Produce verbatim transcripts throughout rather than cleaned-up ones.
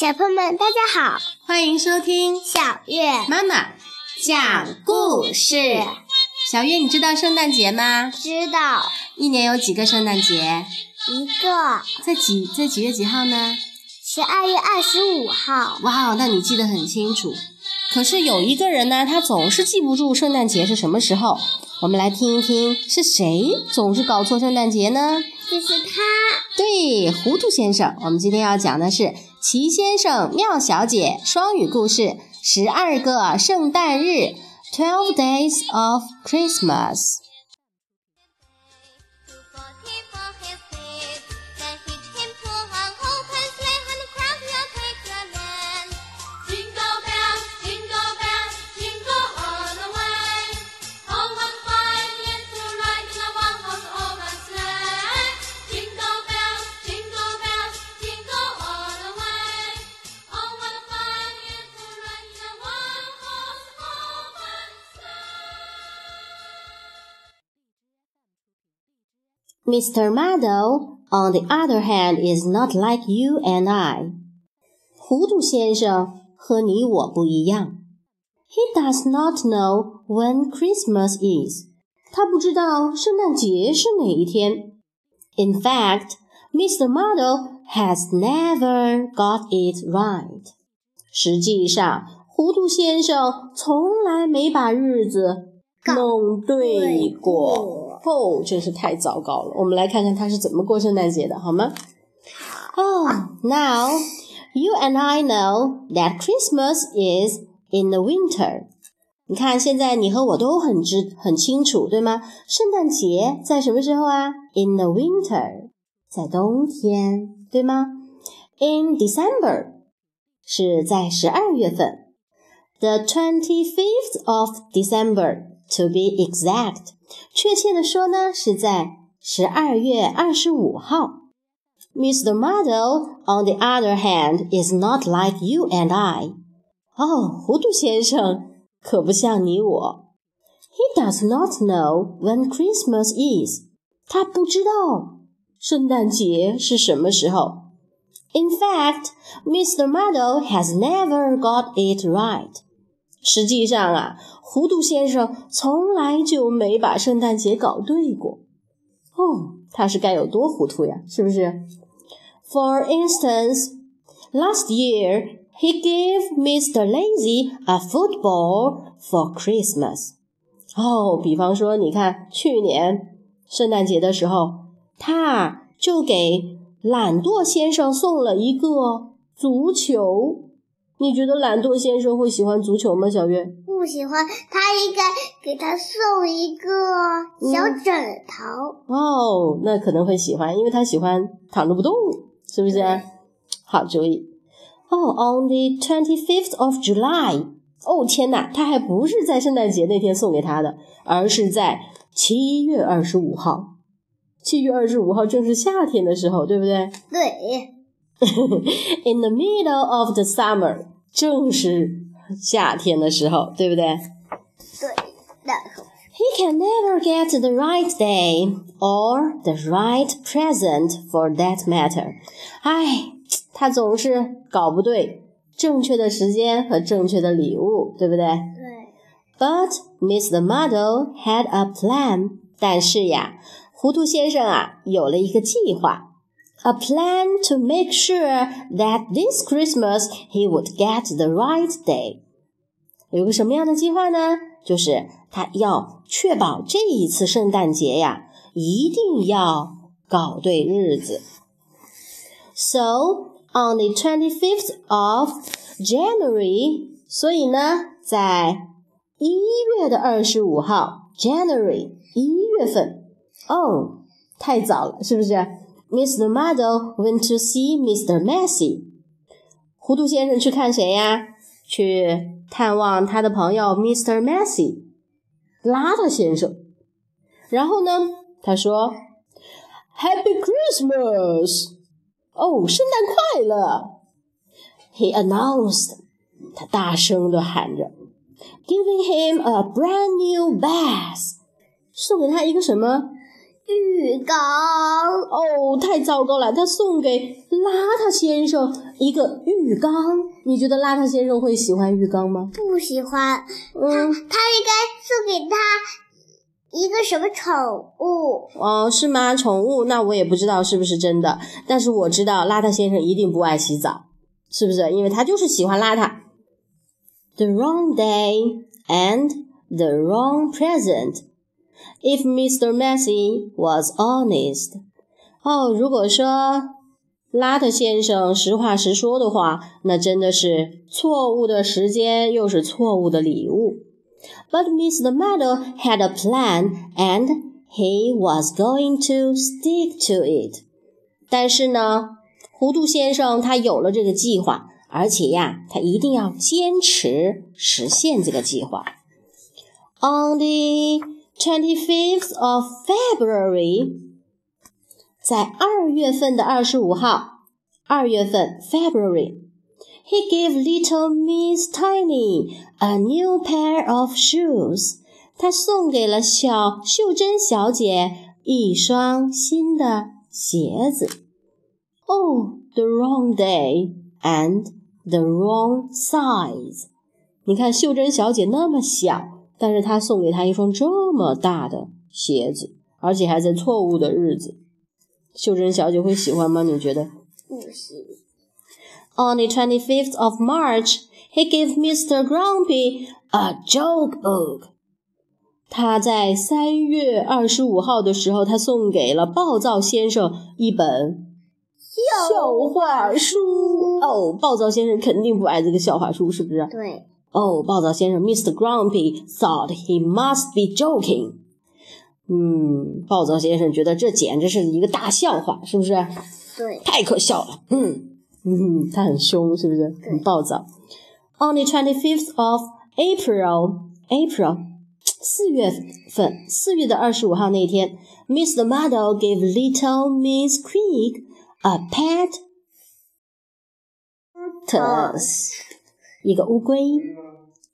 小朋友们，大家好，欢迎收听小月妈妈讲故事。小月，你知道圣诞节吗？知道。一年有几个圣诞节？一个。在几在几月几号呢？十二月二十五号。哇，那你记得很清楚。可是有一个人呢，他总是记不住圣诞节是什么时候。我们来听一听，是谁总是搞错圣诞节呢？就是他。对，糊涂先生。我们今天要讲的是奇先生妙小姐双语故事，十二个圣诞日 twelve days of Christmas。 Mister Muddle, on the other hand, is not like you and I. 糊涂先生和你我不一样。He does not know when Christmas is. 他不知道圣诞节是哪一天。In fact, Mister Muddle has never got it right. 实际上，糊涂先生从来没把日子弄对过。哦，真是太糟糕了！我们来看看他是怎么过圣诞节的，好吗？哦 ，Now you and I know that Christmas is in the winter. 你看，现在你和我都很知很清楚，对吗？圣诞节在什么时候啊 ？In the winter， 在冬天，对吗 ？In December， 是在十二月份。The twenty-fifth of December, to be exact. 确切的说呢，是在十二月二十五号。 Mister Muddle, on the other hand, is not like you and I. 哦，糊涂先生可不像你我。 He does not know when Christmas is. 他不知道圣诞节是什么时候。 In fact, Mister Muddle has never got it right. 实际上啊，糊涂先生从来就没把圣诞节搞对过。哦，他是该有多糊涂呀，是不是？ For instance, last year he gave Mister Lazy a football for Christmas. 哦，比方说你看，去年圣诞节的时候，他就给懒惰先生送了一个足球。你觉得懒惰先生会喜欢足球吗，小月？不喜欢，他应该给他送一个小枕头。嗯、哦，那可能会喜欢，因为他喜欢躺着不动，是不是、啊？好主意。Oh, on the twenty-fifth of July. 哦，天哪，他还不是在圣诞节那天送给他的，而是在七月二十五号。七月二十五号正是夏天的时候，对不对？对。In the middle of the summer， 正是夏天的时候，对不对？对的。He can never get the right day or the right present for that matter. 哎，他总是搞不对正确的时间和正确的礼物，对不对？对。But Mister Muddle had a plan. 但是呀，糊涂先生啊，有了一个计划。A plan to make sure that this Christmas he would get the right day. 有个什么样的计划呢？就是他要确保这一次圣诞节呀，一定要搞对日子。So, on the twenty-fifth of January, 所以呢，在一月的二十五号 January, 一月份。哦，太早了，是不是？Mister Muddle went to see Mister Messy. 糊涂先生去看谁呀？去探望他的朋友 Mister Messy， 邋遢先生。然后呢，他说 Happy Christmas! 哦，圣诞快乐！ He announced. 他大声地喊着 Giving him a brand new bath. 送给他一个什么？浴缸。哦，太糟糕了，他送给邋遢先生一个浴缸。你觉得邋遢先生会喜欢浴缸吗？不喜欢。嗯，他他应该送给他一个什么宠物？哦，是吗？宠物？那我也不知道是不是真的，但是我知道邋遢先生一定不爱洗澡，是不是？因为他就是喜欢邋遢。The wrong day and the wrong present. If Mister Messy was honest. 哦，如果说邋遢先生实话实说的话，那真的是错误的时间，又是错误的礼物。But Mister Muddle had a plan, and he was going to stick to it. 但是呢，糊涂先生他有了这个计划，而且呀，他一定要坚持实现这个计划。On the twenty-fifth of February, 在二月份的二十五号，二月份 February.He gave Little Miss Tiny a new pair of shoes. 他送给了小秀珍小姐一双新的鞋子。Oh, the wrong day and the wrong size. 你看秀珍小姐那么小，但是她送给她一双这么大的鞋子，而且还在错误的日子。秀珍小姐会喜欢吗？你觉得？不喜欢。On the twenty-fifth of March, he gave Mister Grumpy a joke book. 他在三月二十五号的时候，他送给了暴躁先生一本笑话书。哦，暴躁先生肯定不爱这个笑话书，是不是？对。哦，暴躁先生 Mister Grumpy thought he must be joking. 嗯，暴躁先生觉得这简直是一个大笑话，是不是？对。太可笑了，嗯。嗯，他很凶，是不是？很暴躁。On the twenty-fifth of April, April, 四月份，四月的二十五号那天 ，Mister Muddle gave Little Miss Quick a pet tortoise， 一个乌龟。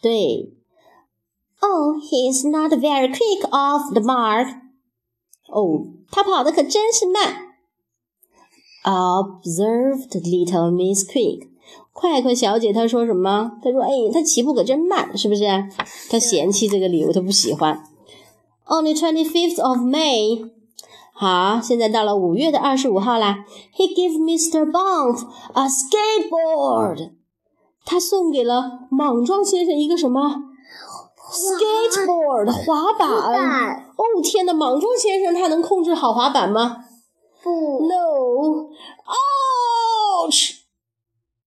对。Oh, he's not very quick off the mark. 哦，他跑得可真是慢。Observed Little Miss Quick. 快快小姐她说什么？她说哎，她起步可真慢，是不是？她嫌弃这个礼物，她不喜欢。On the twenty-fifth of May. 好，现在到了五月的二十五号啦。He gave Mister Bump a skateboard. 他送给了莽撞先生一个什么？skateboard, 滑板。哦天哪，莽撞先生他能控制好滑板吗？不 ，no， ouch，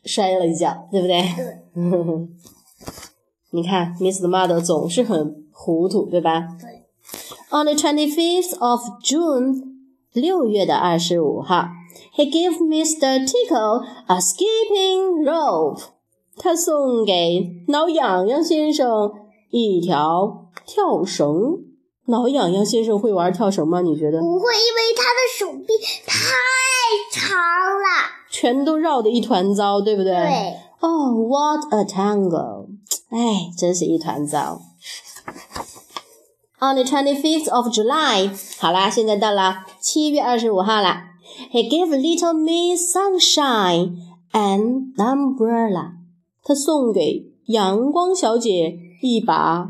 摔了一跤，对不对？对你看 ，Mister Muddle 总是很糊涂，对吧？对。On the twenty-fifth of June， 六月的二十五号 ，he gave Mister Tickle a skipping rope， 他送给挠痒痒先生一条跳绳。挠痒痒先生会玩跳绳吗？你觉得？不会，因为他的手臂太长了，全都绕得一团糟，对不对？对。Oh, what a tangle！ 哎，真是一团糟。On the twenty-fifth of July， 好啦，现在到了七月二十五号啦。He gave Little Miss Sunshine an umbrella。他送给阳光小姐一把。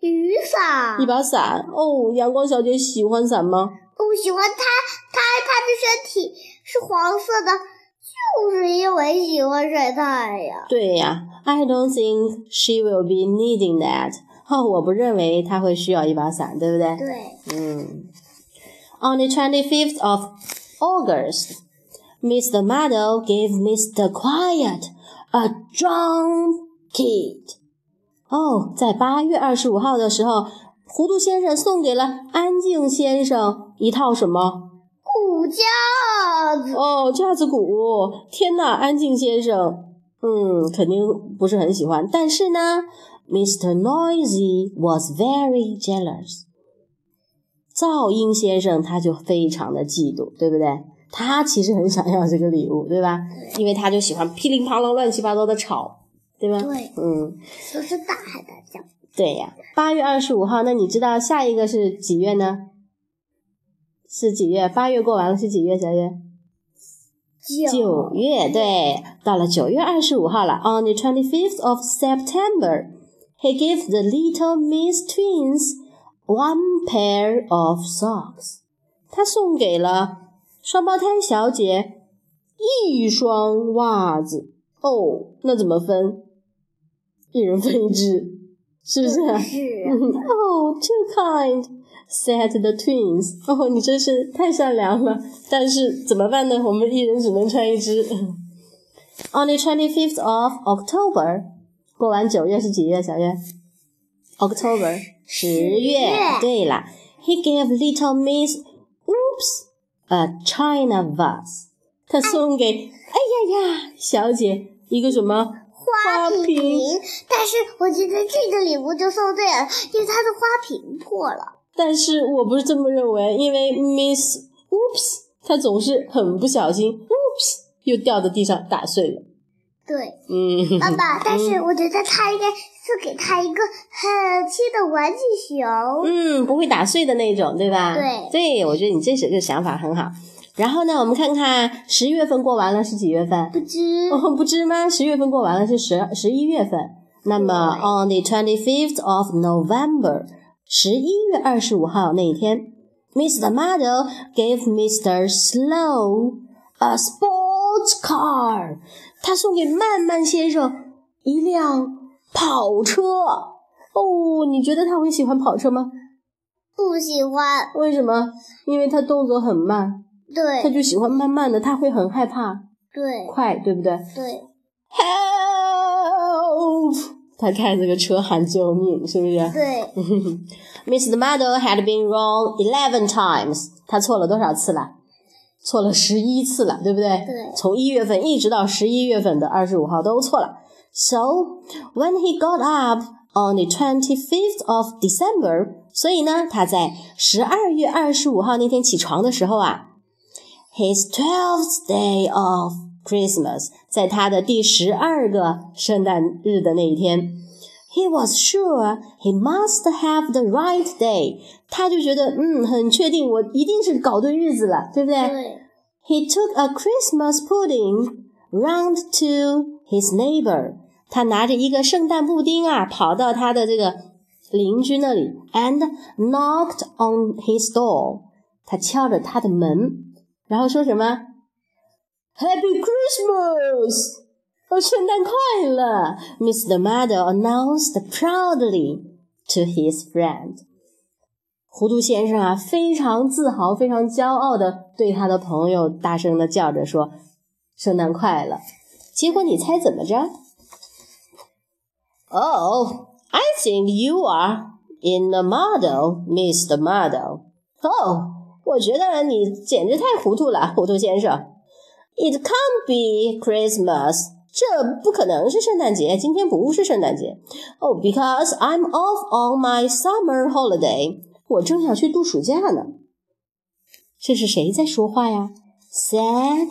雨伞，一把伞。哦，阳光小姐喜欢伞吗？不喜欢。她她她的身体是黄色的，就是因为喜欢晒太阳。对呀、啊、I don't think she will be needing that. 哦，我不认为她会需要一把伞，对不对？对。嗯。On the twenty-fifth of August, Mister Muddle gave Mister Quiet a drum kit.哦、oh, 在八月二十五号的时候，糊涂先生送给了安静先生一套什么？鼓架子。哦，架子鼓。天哪，安静先生嗯肯定不是很喜欢，但是呢 Mister Noisy was very jealous. 噪音先生他就非常的嫉妒，对不对？他其实很想要这个礼物，对吧？因为他就喜欢噼里啪啦乱七八糟的吵。对吧？对，嗯，都是大海的叫。对呀、啊，八月二十五号，那你知道下一个是几月呢？是几月？八月过完了是几月？小月？九月，对，到了九月二十五号了。On the twenty-fifth of September, he gave the Little Miss Twins one pair of socks. 他送给了双胞胎小姐一双袜子。哦，那怎么分？一人分一只，是不是？是。Oh, too kind, said the twins. 哦，你真是太善良了。但是怎么办呢？我们一人只能穿一只。On the twenty-fifth of October, 过完九月是几月？小月 ？October 十月。对了 ，He gave Little Miss Whoops a China vase. 他送给 哎, 哎呀呀小姐一个什么？花瓶，但是我觉得这个礼物就送对了，因为它的花瓶破了。但是我不是这么认为，因为 Miss Oops 她总是很不小心 Oops 又掉到地上打碎了。对，嗯，爸爸，但是我觉得他应该送给他一个很轻的玩具熊，嗯，不会打碎的那种，对吧？对，对，我觉得你这这个想法很好。然后呢，我们看看十月份过完了是几月份？不知哦，不知吗？十月份过完了是十十一月份。那么 on the twenty-fifth of November， 十一月二十五号那一天 ，Mister Muddle gave Mister Slow a sports car， 他送给慢慢先生一辆跑车。哦，你觉得他会喜欢跑车吗？不喜欢。为什么？因为他动作很慢。对，他就喜欢慢慢的，他会很害怕。对，快，对不对？对。Help！ 他开这个车喊救命，是不是？对。Mister Muddle had been wrong eleven times. 他错了多少次了？错了十一次了，对不对？对。从一月份一直到十一月份的二十五号都错了。So when he got up on the twenty-fifth of December， 所以呢，他在十二月二十五号那天起床的时候啊。His twelfth day of Christmas， 在他的第十二个圣诞日的那一天 ，he was sure he must have the right day。他就觉得，嗯，很确定，我一定是搞对日子了，对不对？对。He took a Christmas pudding round to his neighbor。他拿着一个圣诞布丁啊，跑到他的这个邻居那里 ，and knocked on his door。他敲着他的门。然后说什么 Happy Christmas! 哦，圣诞快乐 Mister Muddle announced proudly to his friend. 糊涂先生啊，非常自豪非常骄傲地对他的朋友大声地叫着说圣诞快乐。结果你猜怎么着？ Oh, I think you are in the muddle, Mister Muddle. Oh!我觉得你简直太糊涂了，糊涂先生。It can't be Christmas. 这不可能是圣诞节，今天不是圣诞节。Oh, because I'm off on my summer holiday. 我正想去度暑假呢。这是谁在说话呀？ Said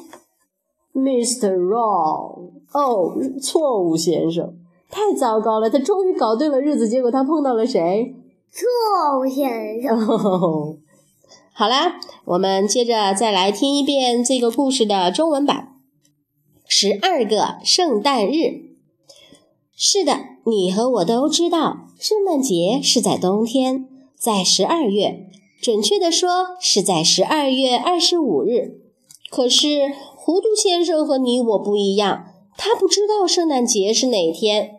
Mister Wrong. 哦，错误先生。太糟糕了，他终于搞对了日子，结果他碰到了谁？错误先生。Oh.好啦，我们接着再来听一遍这个故事的中文版。十二个圣诞日。是的，你和我都知道，圣诞节是在冬天，在十二月，准确的说是在十二月二十五日。可是糊涂先生和你我不一样，他不知道圣诞节是哪天。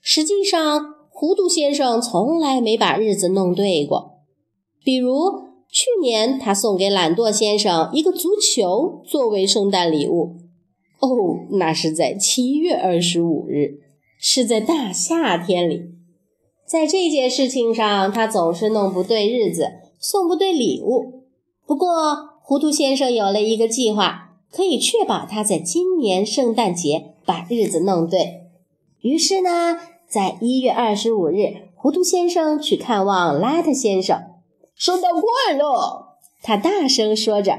实际上，糊涂先生从来没把日子弄对过，比如。去年他送给懒惰先生一个足球作为圣诞礼物。哦，那是在七月二十五日，是在大夏天里。在这件事情上，他总是弄不对日子，送不对礼物。不过，糊涂先生有了一个计划，可以确保他在今年圣诞节把日子弄对。于是呢，在一月二十五日，糊涂先生去看望拉特先生。圣诞快乐！他大声说着，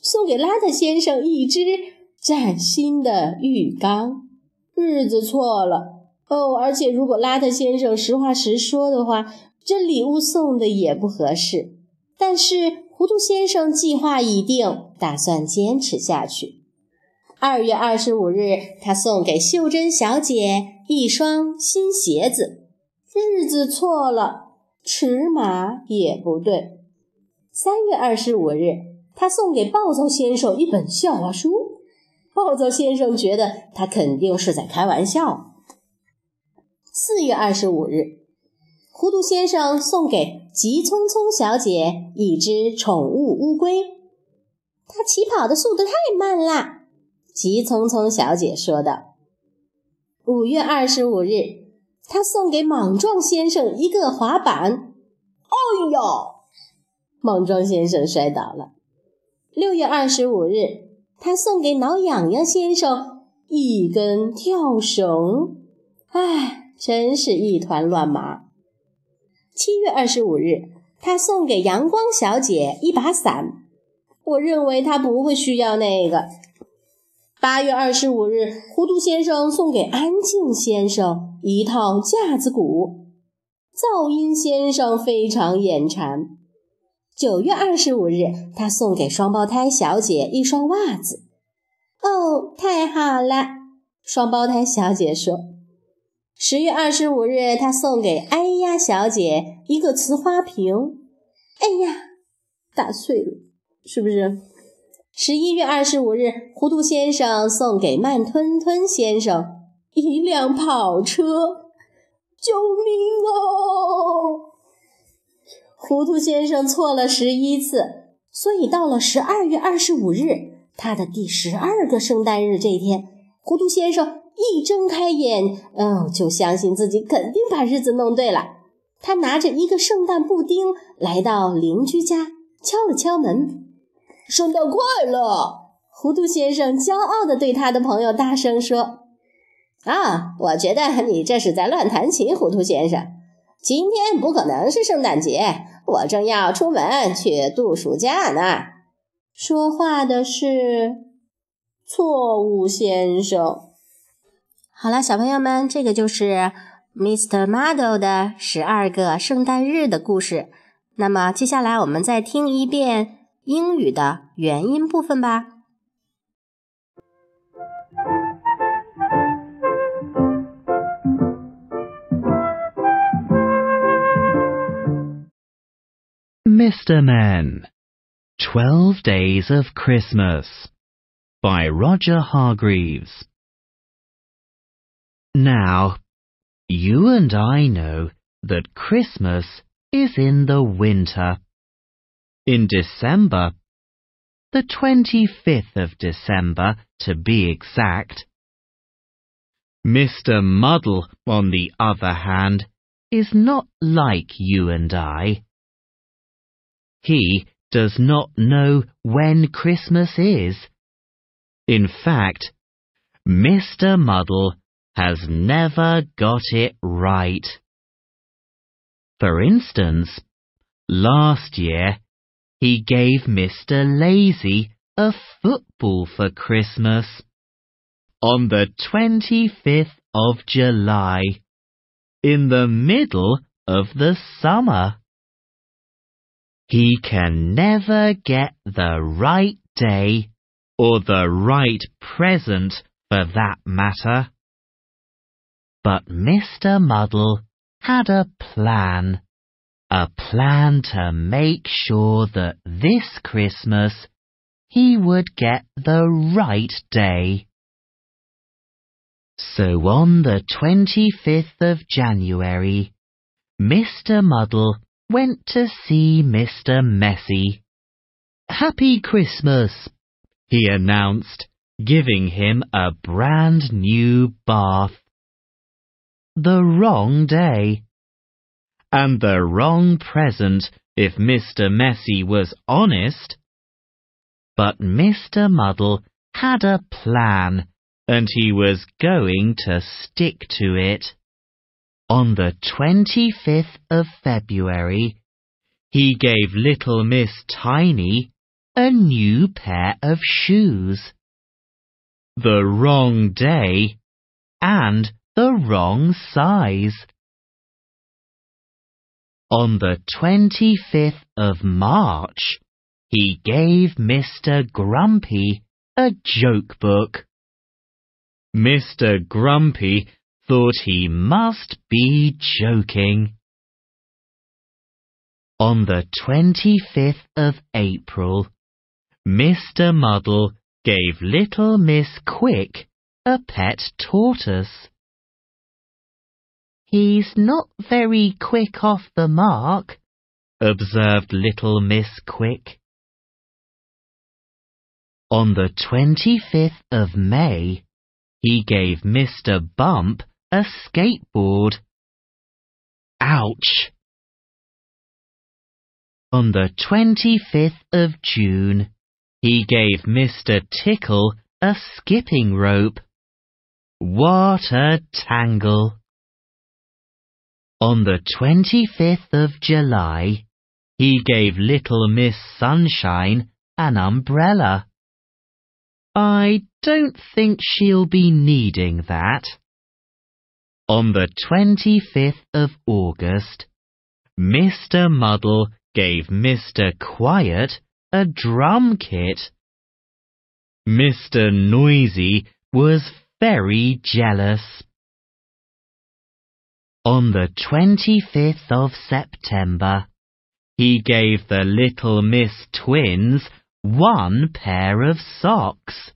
送给拉特先生一只崭新的浴缸。日子错了哦，而且如果拉特先生实话实说的话，这礼物送的也不合适。但是糊涂先生计划已定，打算坚持下去。二月二十五日，他送给秀珍小姐一双新鞋子。日子错了，尺码也不对。三月二十五日，他送给暴躁先生一本笑话书。暴躁先生觉得他肯定是在开玩笑。四月二十五日，糊涂先生送给急匆匆小姐一只宠物乌龟。它起跑的速度太慢啦，急匆匆小姐说道。五月二十五日，他送给莽撞先生一个滑板。哎呀，莽撞先生摔倒了。六月二十五日，他送给挠痒痒先生一根跳绳。唉，真是一团乱麻。七月二十五日，他送给阳光小姐一把伞。我认为他不会需要那个。八月二十五日，糊涂先生送给安静先生一套架子鼓。噪音先生非常眼馋。九月二十五日，他送给双胞胎小姐一双袜子。哦，太好了，双胞胎小姐说。十月二十五日，他送给哎呀小姐一个瓷花瓶。哎呀，打碎了，是不是？十一月二十五日，糊涂先生送给慢吞吞先生一辆跑车。救命哦！糊涂先生错了十一次，所以到了十二月二十五日，他的第十二个圣诞日这一天，糊涂先生一睁开眼，嗯，就相信自己肯定把日子弄对了。他拿着一个圣诞布丁来到邻居家，敲了敲门。圣诞快乐！糊涂先生骄傲地对他的朋友大声说。啊，我觉得你这是在乱弹琴，糊涂先生。今天不可能是圣诞节，我正要出门去度暑假呢。说话的是错误先生。好了，小朋友们，这个就是mister Muddle的十二个圣诞日的故事。那么接下来我们再听一遍英语的元音部分吧。mister Man, twelve Days of Christmas by Roger Hargreaves. Now, you and I know that Christmas is in the winter. In December, the twenty-fifth of December to be exact. mister Muddle, on the other hand, is not like you and I. He does not know when Christmas is. In fact, mister Muddle has never got it right. For instance, last year he gave mister Lazy a football for Christmas on the twenty-fifth of July, in the middle of the summer. He can never get the right day, or the right present for that matter. But mister Muddle had a plan, a plan to make sure that this Christmas he would get the right day. So on the twenty-fifth of January, mister Muddle went to see mister Messy. Happy Christmas, he announced, giving him a brand new bath. The wrong day. And the wrong present if mister Messy was honest. But mister Muddle had a plan, and he was going to stick to it. On the twenty-fifth of February, he gave Little Miss Tiny a new pair of shoes. The wrong day and the wrong size. On the twenty-fifth of March, He gave Mister Grumpy a joke book. Mister Grumpy thought he must be joking. On the twenty-fifth of April, Mister Muddle gave Little Miss Quick a pet tortoise. He's not very quick off the mark, observed Little Miss Quick. On the twenty-fifth of May, he gave Mister Bump a skateboard. Ouch! On the twenty-fifth of June, he gave Mister Tickle a skipping rope. What a tangle! On the twenty-fifth of July, he gave Little Miss Sunshine an umbrella. I don't think she'll be needing that. On the twenty-fifth of August, Mister Muddle gave Mister Quiet a drum kit. Mister Noisy was very jealous. On the twenty-fifth of September, he gave the Little Miss Twins one pair of socks.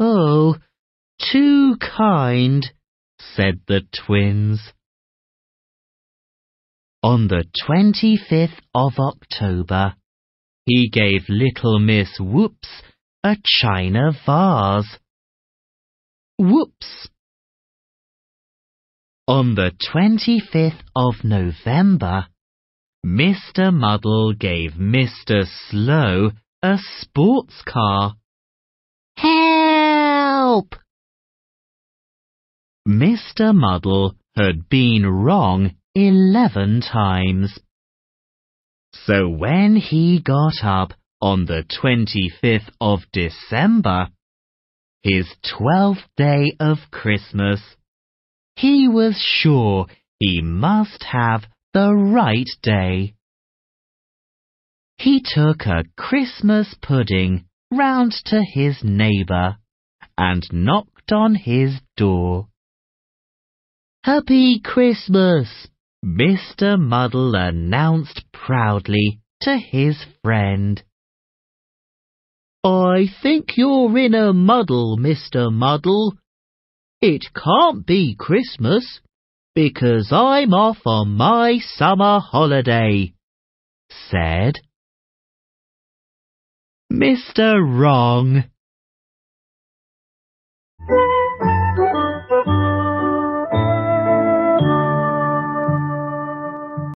Oh, too kind, said the twins. On the twenty-fifth of October, he gave Little Miss Whoops a china vase. Whoops! On the twenty-fifth of November, Mister Muddle gave Mister Slow a sports car. Help! Mister Muddle had been wrong eleven times. So when he got up on the twenty-fifth of December, his twelfth day of Christmas, he was sure he must have the right day. He took a Christmas pudding round to his neighbour and knocked on his door. Happy Christmas, Mister Muddle announced proudly to his friend. I think you're in a muddle, Mister Muddle. It can't be Christmas, because I'm off on my summer holiday, said Mister Wrong.